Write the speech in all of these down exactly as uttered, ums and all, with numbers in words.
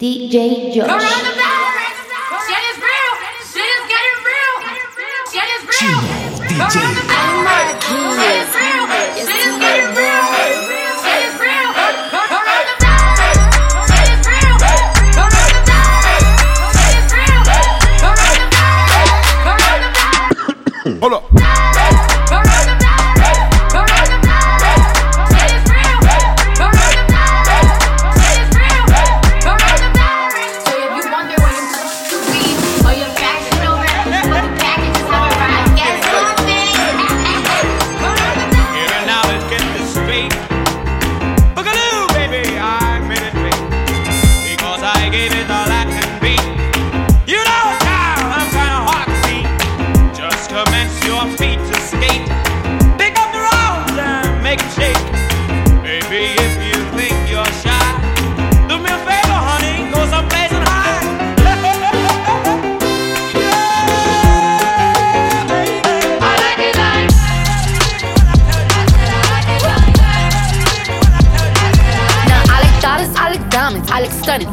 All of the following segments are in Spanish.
D J Josh. Chino, D J. I'm not kidding. Shit is getting real. Hola.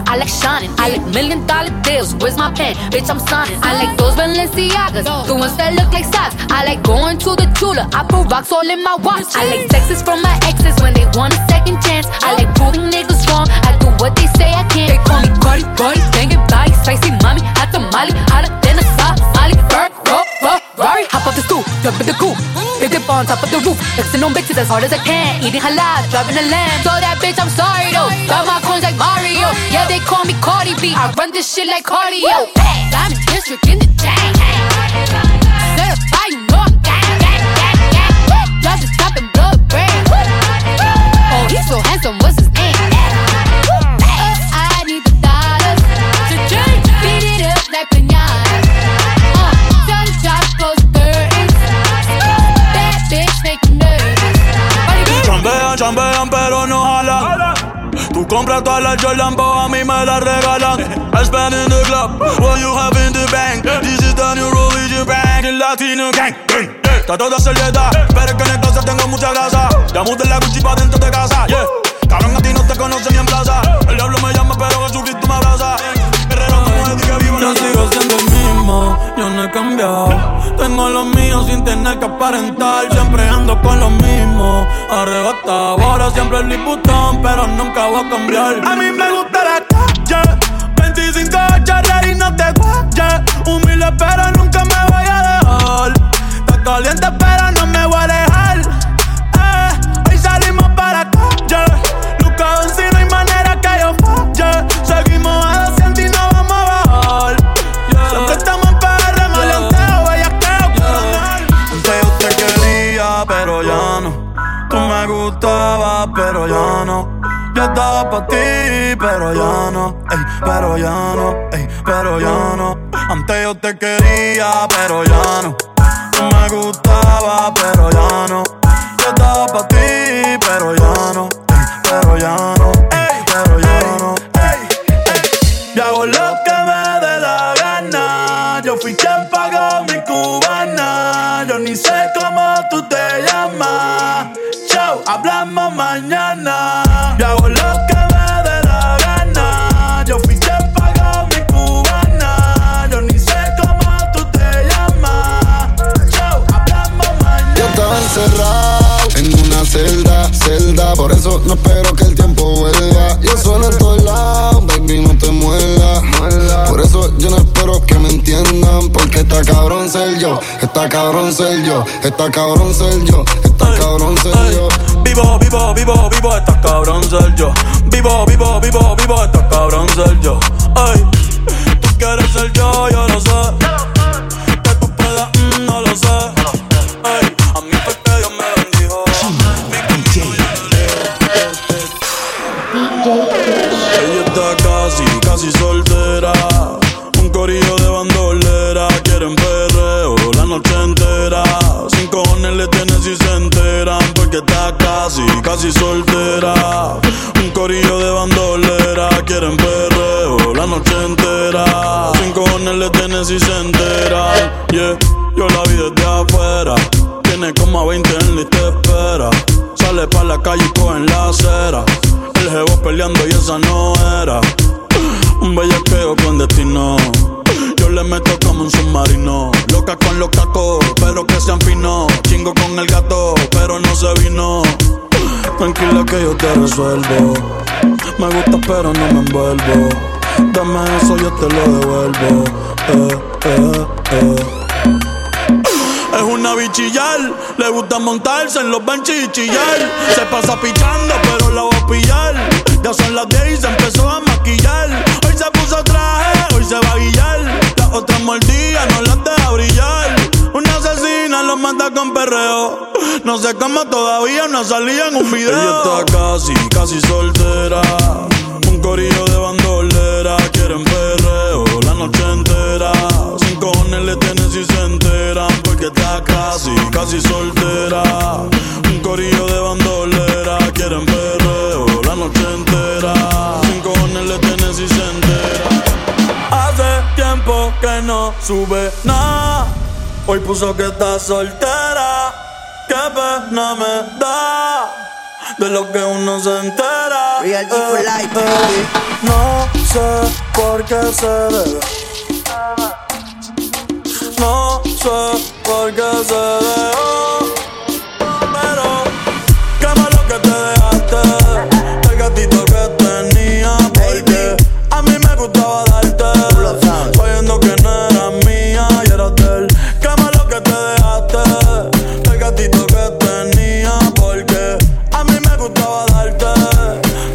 I like shining, I like million dollar deals. Where's my pen? Bitch, I'm signing. I like those Balenciagas, the ones that look like socks. I like going to the Tula, I put rocks all in my watch. I like texts from my exes when they want a second chance. I like proving niggas wrong, I do what they say I can't. They call me Cardi, Cardi, banging body, spicy mommy, hot tamale, hotter than a Somali. Bird, roll, roll, roll, hop off the stool, jump in the coupe, big dip on top of the roof, flexing on bitches as hard as I can, eating halal, driving a lamb. So that bitch, I'm sorry though, got my coins like Mario. Yeah, they call me Cardi B. I run this shit like cardio. Hey, I'm in district in the chain. Certified, you know I'm gang, gang, gang, gang. Drive the top and blow the brain. Oh, he's so handsome, what's his name? I need the dollars to drink. Beat it up like pinatas. Uh, Don't drop those curtains. That bitch make you nervous. Chambean, chambean, pero no jalan. Tú compras todas las Jordan, pero a mí me las regalan. I spend in the club, what you have in the bank. This is the new religion bank, el latino gang. Está toda servieta, pero es que en el closet tengo mucha grasa. Ya mudé la Gucci pa' dentro de casa, yeah. Cabrón, a ti no te conoce ni en plaza. El diablo me llama, pero Jesucristo me abraza. Herrera, como es que vivo. Yo sigo siendo el mismo, yo no he cambiado. Tengo los míos sin tener que aparentar. Siempre ando con los mismos, arrebatado. Ahora siempre el disputón, pero nunca voy a cambiar. A mí me gusta la calle, veinticinco charreras y no te guayas. Humilde pero nunca me voy a dejar. Está caliente pero no me voy a alejar. Eh, hoy salimos para la calle. Lucas en sí no hay manera que yo falle. Seguimos a doscientos y no vamos a bajar. Yeah. Siempre estamos en P R, maleanteo, bellaqueo, coronel. Antes yo te quería, pero ya no. Tú me gustabas, pero ya no. Yo estaba pa' ti, pero ya no, ey, pero ya no, ey, pero ya no. Antes yo te quería, pero ya no. Tú me gustaba, pero ya no. Yo estaba pa' ti, pero ya no, ey, pero ya no, ey, pero ya no, ey, ey. Yo hago lo que me dé la gana. Yo fui quien pagó mi cubana. Yo ni sé cómo tú te llamas. Chao, hablamos mañana. Yo hago lo que me dé la gana. Yo fui quien pagó mi cubana. Yo ni sé cómo tú te llamas. Chao, hablamos mañana. Yo estaba encerrado en una celda, celda. Por eso no espero que el tiempo vuelva. Yo solo estoy lao, baby, no te muerdas. Por eso yo no espero que me entiendan. Porque está cabrón ser yo, está cabrón ser yo, está cabrón ser yo, está cabrón ser yo. Vivo, vivo, vivo, vivo, está cabrón ser yo. Vivo, vivo, vivo, vivo, está cabrón ser yo. Ay, tú quieres ser yo, yo lo sé. Que tú puedas, mm, no lo sé. Ay, a mí porque Dios me bendijo. Ella está casi, casi soltera. Un corillo de bandolera. Quieren perreo la noche entera. Sin cojones le tienen si se enteran. Porque está casi, casi soltera. Un corillo de bandolera. Quieren perreo la noche entera. Sin cojones le tienen si se enteran. Yeah, yo la vi desde afuera. Tiene como a veinte en la y te espera. Sale pa' la calle y coge en la acera. El jevo peleando y esa no era. un bellaqueo con destino. Yo le meto como un submarino. Loca con los tacos, pero que sean finos. Chingo con el gato, pero no se vino. Tranquila que yo te resuelvo. Me gusta pero no me envuelvo. Dame eso, yo te lo devuelvo. Eh, eh, eh. Es una bichillar, le gusta montarse en los benches y chillar. Se pasa pichando, pero la voy a pillar. Ya son las diez y se empezó a maquillar. Hoy se puso traje, hoy se va a guillar. Las otras mordidas no las deja brillar. Una asesina lo mata con perreo. No sé cómo todavía no salía en un video. Ella está casi, casi soltera. Un corillo de bandolera. Quieren perreo la noche entera. Sin cojones le tienen si se enteran. Porque está casi, casi soltera. Un corillo de bandolera. Quieren perreo la noche entera. Sin cojones le tienen si se enteran. Hace tiempo que no sube nada. Hoy puso que está soltera. Qué pena me da de lo que uno se entera. Real eh, for life, eh. No sé por qué se debe. No sé por qué se dejó. Pero qué malo que te dejaste el gatito que tenía. Porque a mí me gustaba darte, sabiendo que no era mía y era del. Qué malo que te dejaste el gatito que tenía. Porque a mí me gustaba darte,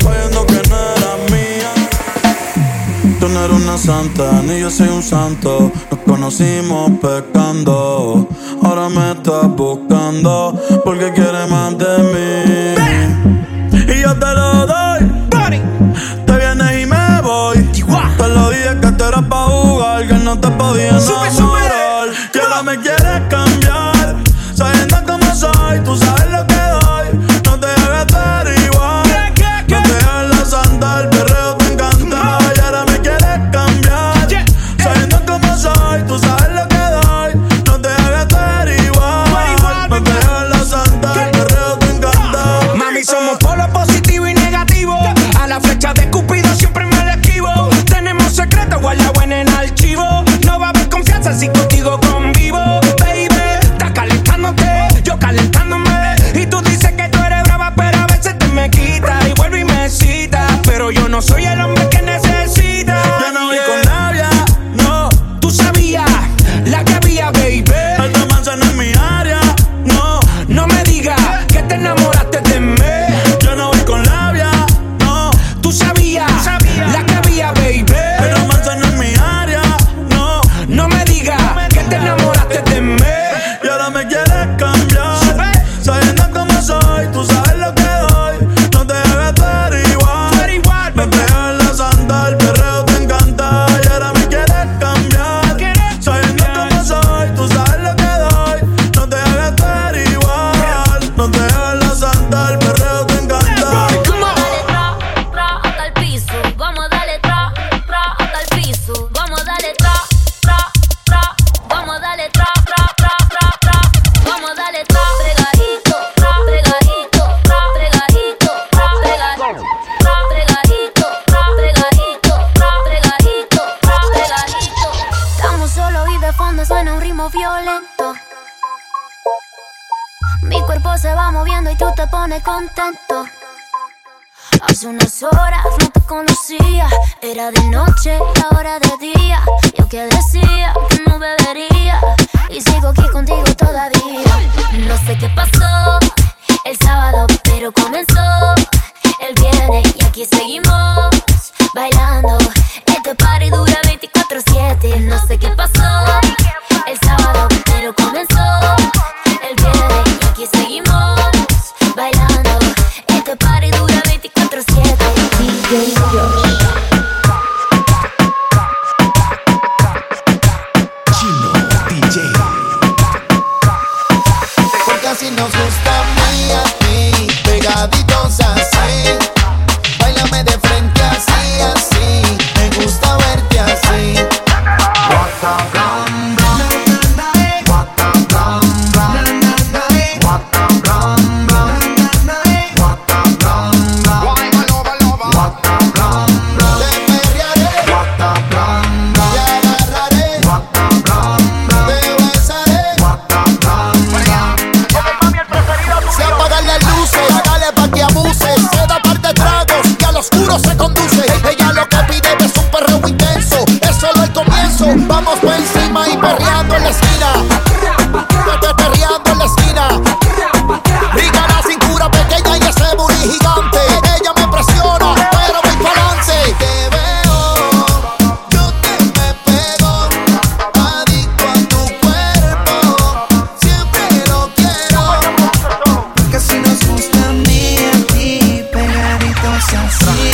sabiendo que no era mía. Tú no eres una santa, ni yo soy un santo. Conocimos pecando, ahora me estás buscando porque quieres más de mí. Bam. Y yo te lo doy, Bunny. Te vienes y me voy. Chihuahua. Te lo dije que tú eras pa' jugar, que no te podía enamorar. Que ahora me quieres cambiar, sabiendo cómo soy, tú sabes lo que doy. No te debes dar igual, ¿Qué, qué, qué? no te dejes andar, perreo te encanta. Y ahora me quieres cambiar, yeah, yeah. sabiendo cómo soy. Tú sabes lo que doy, no te debes estar igual. No te dejes la santa, el perreo te encanta. Mami, somos polo positivo y negativo. A la flecha de Cupido siempre me la esquivo. Tenemos secretos guardados en el archivo. No va a haber confianza si contigo convivo. Baby, estás calentándote, yo calentándome. Y tú dices que tú eres brava, pero a veces te me quitas. Y vuelvo y me citas, pero yo no soy el hombre que necesitas. Ya no voy con labia. La que había, baby. Esta manzana es mi área. No, no me digas que te enamoraste de mí. Yo no voy con labia. No, tú sabías. Sabía. La que había, baby. Esta manzana es mi área. No, no me digas no que te enamoraste de mí. Y ahora me quieres cambiar. Super. Sabiendo cómo soy, tú sabes lo que doy. No te debes estar igual. igual me pegas la santa, el perreo te encanta. Y ahora me quieres cambiar. Tú sabes lo que doy, no te hagas estar igual. No te hagas la santa, el perreo te encanta. Dale tra, tra, hasta el piso. Vamos a darle tra, tra, hasta el piso. Vamos a darle tra, tra, tra. Vamos a darle tra, tra, tra, tra, tra. Vamos a darle tra, pegadito, tra, pegadito, tra, pegadito, tra, pegadito, tra, pegadito, tra, pegadito, tra, pegadito, tra, pegadito. Estamos solos y de fondo suena un ritmo violento. Mi cuerpo se va moviendo y tú te pones contento. Hace unas horas no te conocía. Era de noche y ahora de día. Yo que decía que no bebería y sigo aquí contigo todavía. No sé qué pasó el sábado, pero comenzó el viernes y aquí seguimos bailando. Este party dura veinticuatro siete. No sé qué pasó el sábado, pero comenzó el viernes y aquí seguimos bailando. Este party dura veinticuatro siete. D J Josh, Chino D J. Porque así nos gusta a mí, a ti, pegaditos así. Báilame de frente así, así. te pide es un perreo intenso. Es solo el comienzo. Vamos por encima y perreando en la esquina. Yo te perreando en la esquina. Rica la cintura pequeña y ese booty gigante. Ella me presiona, pero voy pa'lante. Te veo, yo te me pego. Adicto a tu cuerpo, siempre lo quiero. Porque si nos gusta a mí y a ti, pegaditos así.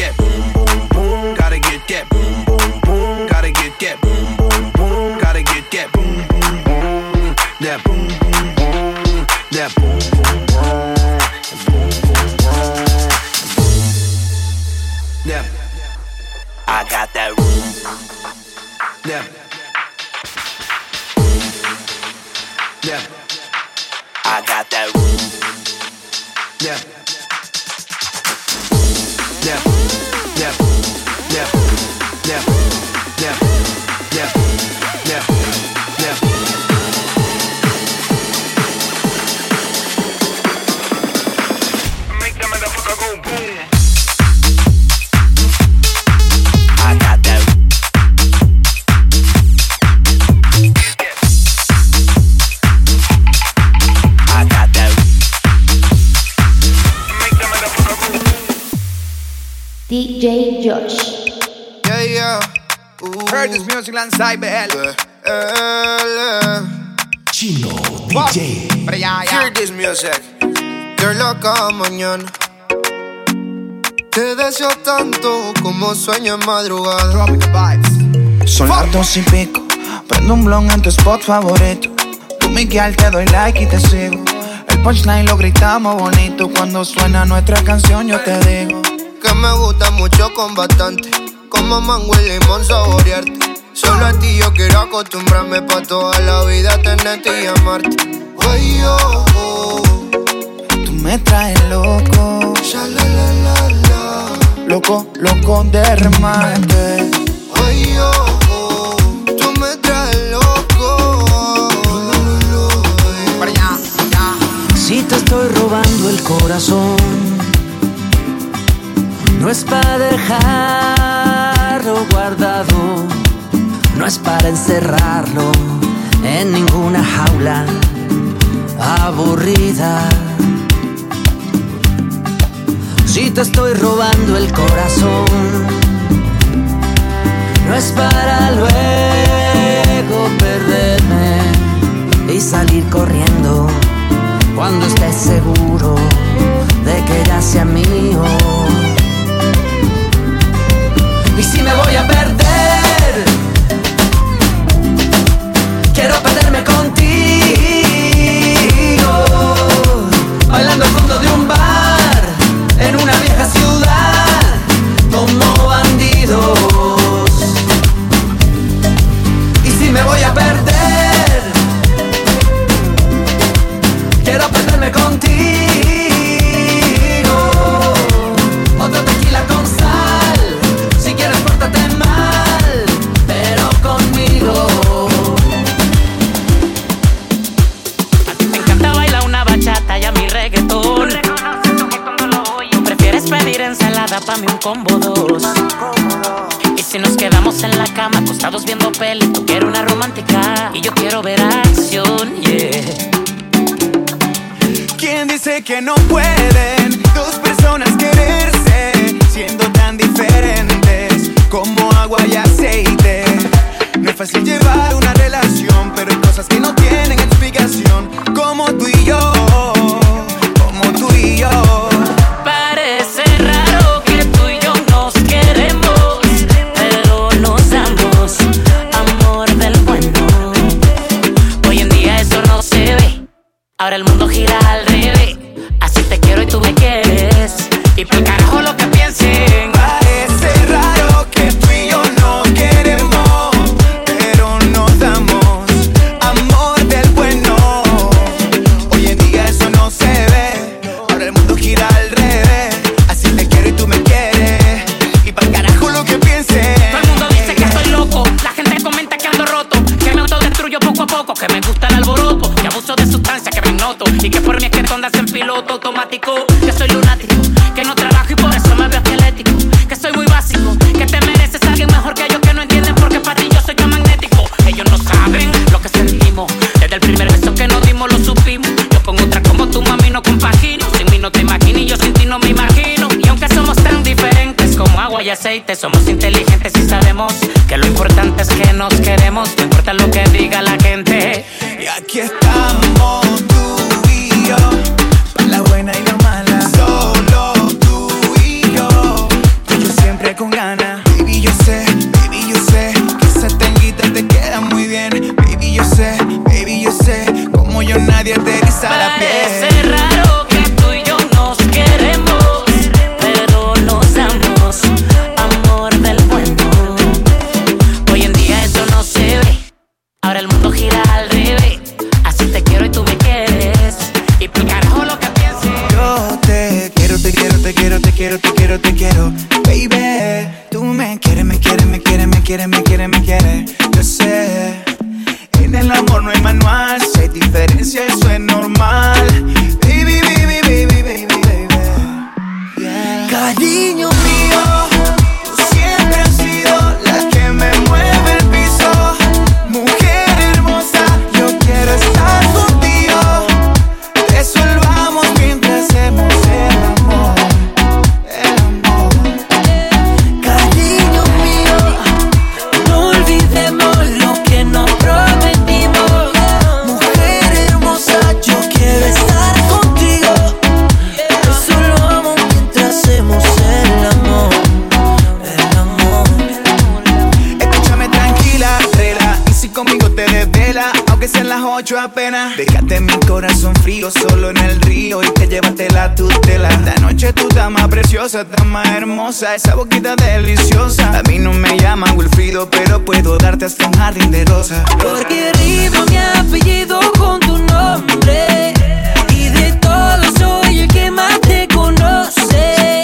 that boom boom boom. Gotta get that boom boom boom. Gotta get that boom boom boom. Gotta get that boom boom boom. That boom boom boom. That boom boom boom. That I got that room. That that I got that room. That. Yeah, yeah, yeah, yeah, yeah, yeah, yeah, yeah. Make that motherfucker go boom. I got that. I got that. Make that motherfucker go boom. D J Josh. Yeah, yeah. Ooh. Heard this music on Lance Bell. Uh, uh, uh. Chino, D J. But yeah, yeah. Hear this music. You're loca mañana. Te deseo tanto como sueño en madrugada. Tropical vibes. Son las dos y pico. Prendo un blon en tu spot favorito. Tú, Miguel, te doy like y te sigo. El punchline lo gritamos bonito. Cuando suena nuestra canción, yo te digo. Que me gusta mucho con bastante, como mango y limón saborearte. Solo a ti yo quiero acostumbrarme pa' toda la vida tenerte y amarte. Ay, oh, oh. Tú me traes loco. Ya, la, la, la, la. Loco, loco de remate. Ay, oh, oh. Tú me traes loco. Para allá, allá. Si te estoy robando el corazón, no es para dejarlo guardado, no es para encerrarlo en ninguna jaula aburrida. Si te estoy robando el corazón, no es para luego perderme y salir corriendo cuando estés seguro de que ya sea mío. Y si me voy a perder, quiero perderme contigo, bailando al fondo de un bar, en una vieja ciudad, como bandidos. Y si me voy a perder, quiero perderme contigo. Dame un combo dos. Y si nos quedamos en la cama acostados viendo peli, tú quieres una romántica y yo quiero ver acción, yeah. ¿Quién dice que no pueden dos personas quererse siendo tan diferentes como agua y aceite? No es fácil llevar una relación, pero hay cosas que no tienen explicación, como tú y yo, como tú y yo. Ahora el mundo gira al revés, así te quiero y tú me quieres, y por carajo lo que piensen. Parece raro que tú y yo no queremos, pero nos damos amor del bueno. Hoy en día eso no se ve, ahora el mundo gira al revés, así te quiero y tú me quieres, y por carajo lo que piensen. Todo el mundo dice que estoy loco, la gente comenta que ando roto, que me autodestruyo poco a poco, que me gusta el alboroto, que abuso de sustancias, que me noto y que por mí es que andas en piloto automático. Que soy lunático, que no trabajo y por eso me veo atlético, que soy muy básico, que te mereces a alguien mejor que yo, que no entienden porque para ti yo soy tan magnético. Ellos no saben lo que sentimos, desde el primer beso que nos dimos lo supimos. Yo con otra como tú, mami, no compagino, sin mí no te imagino y yo sin ti no me imagino. Y aunque somos tan diferentes como agua y aceite, somos inteligentes y sabemos que lo importante es que nos queremos, no importa lo que diga la gente. Y aquí estamos tú y yo, para la buena y la mala, solo tú y yo. Yo quiero, te quiero, baby. Tú me quieres, me quieres, me quieres, me quieres, me quieres, me quieres. Yo sé, en el amor no hay manual. Si hay diferencia, eso es normal. Baby, baby, baby, baby, baby, yeah. Cariño mío, apenas dejaste mi corazón frío solo en el río y te llevaste la tutela. Esta noche tú estás más preciosa, estás más hermosa, esa boquita deliciosa. A mí no me llaman Wilfrido, pero puedo darte hasta un jardín de rosas. Porque rimo mi apellido con tu nombre y de todos soy el que más te conoce.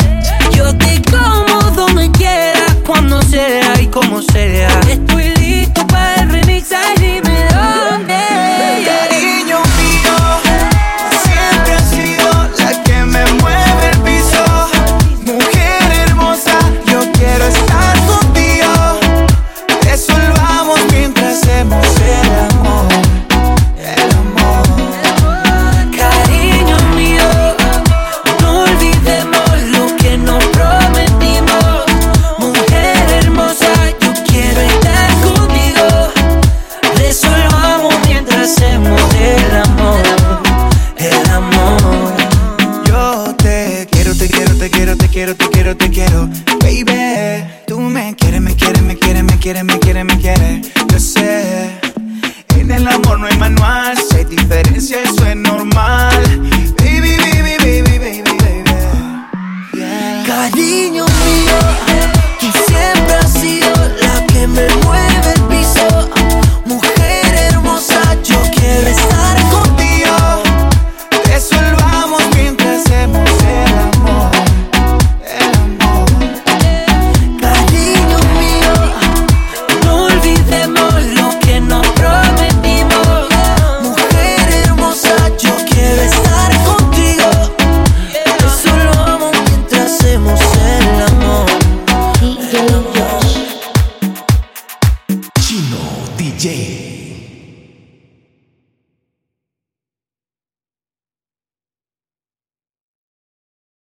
Yo te como donde quiera, cuando sea y como sea. Estoy listo para el remix, ay, dime dónde. Cariño.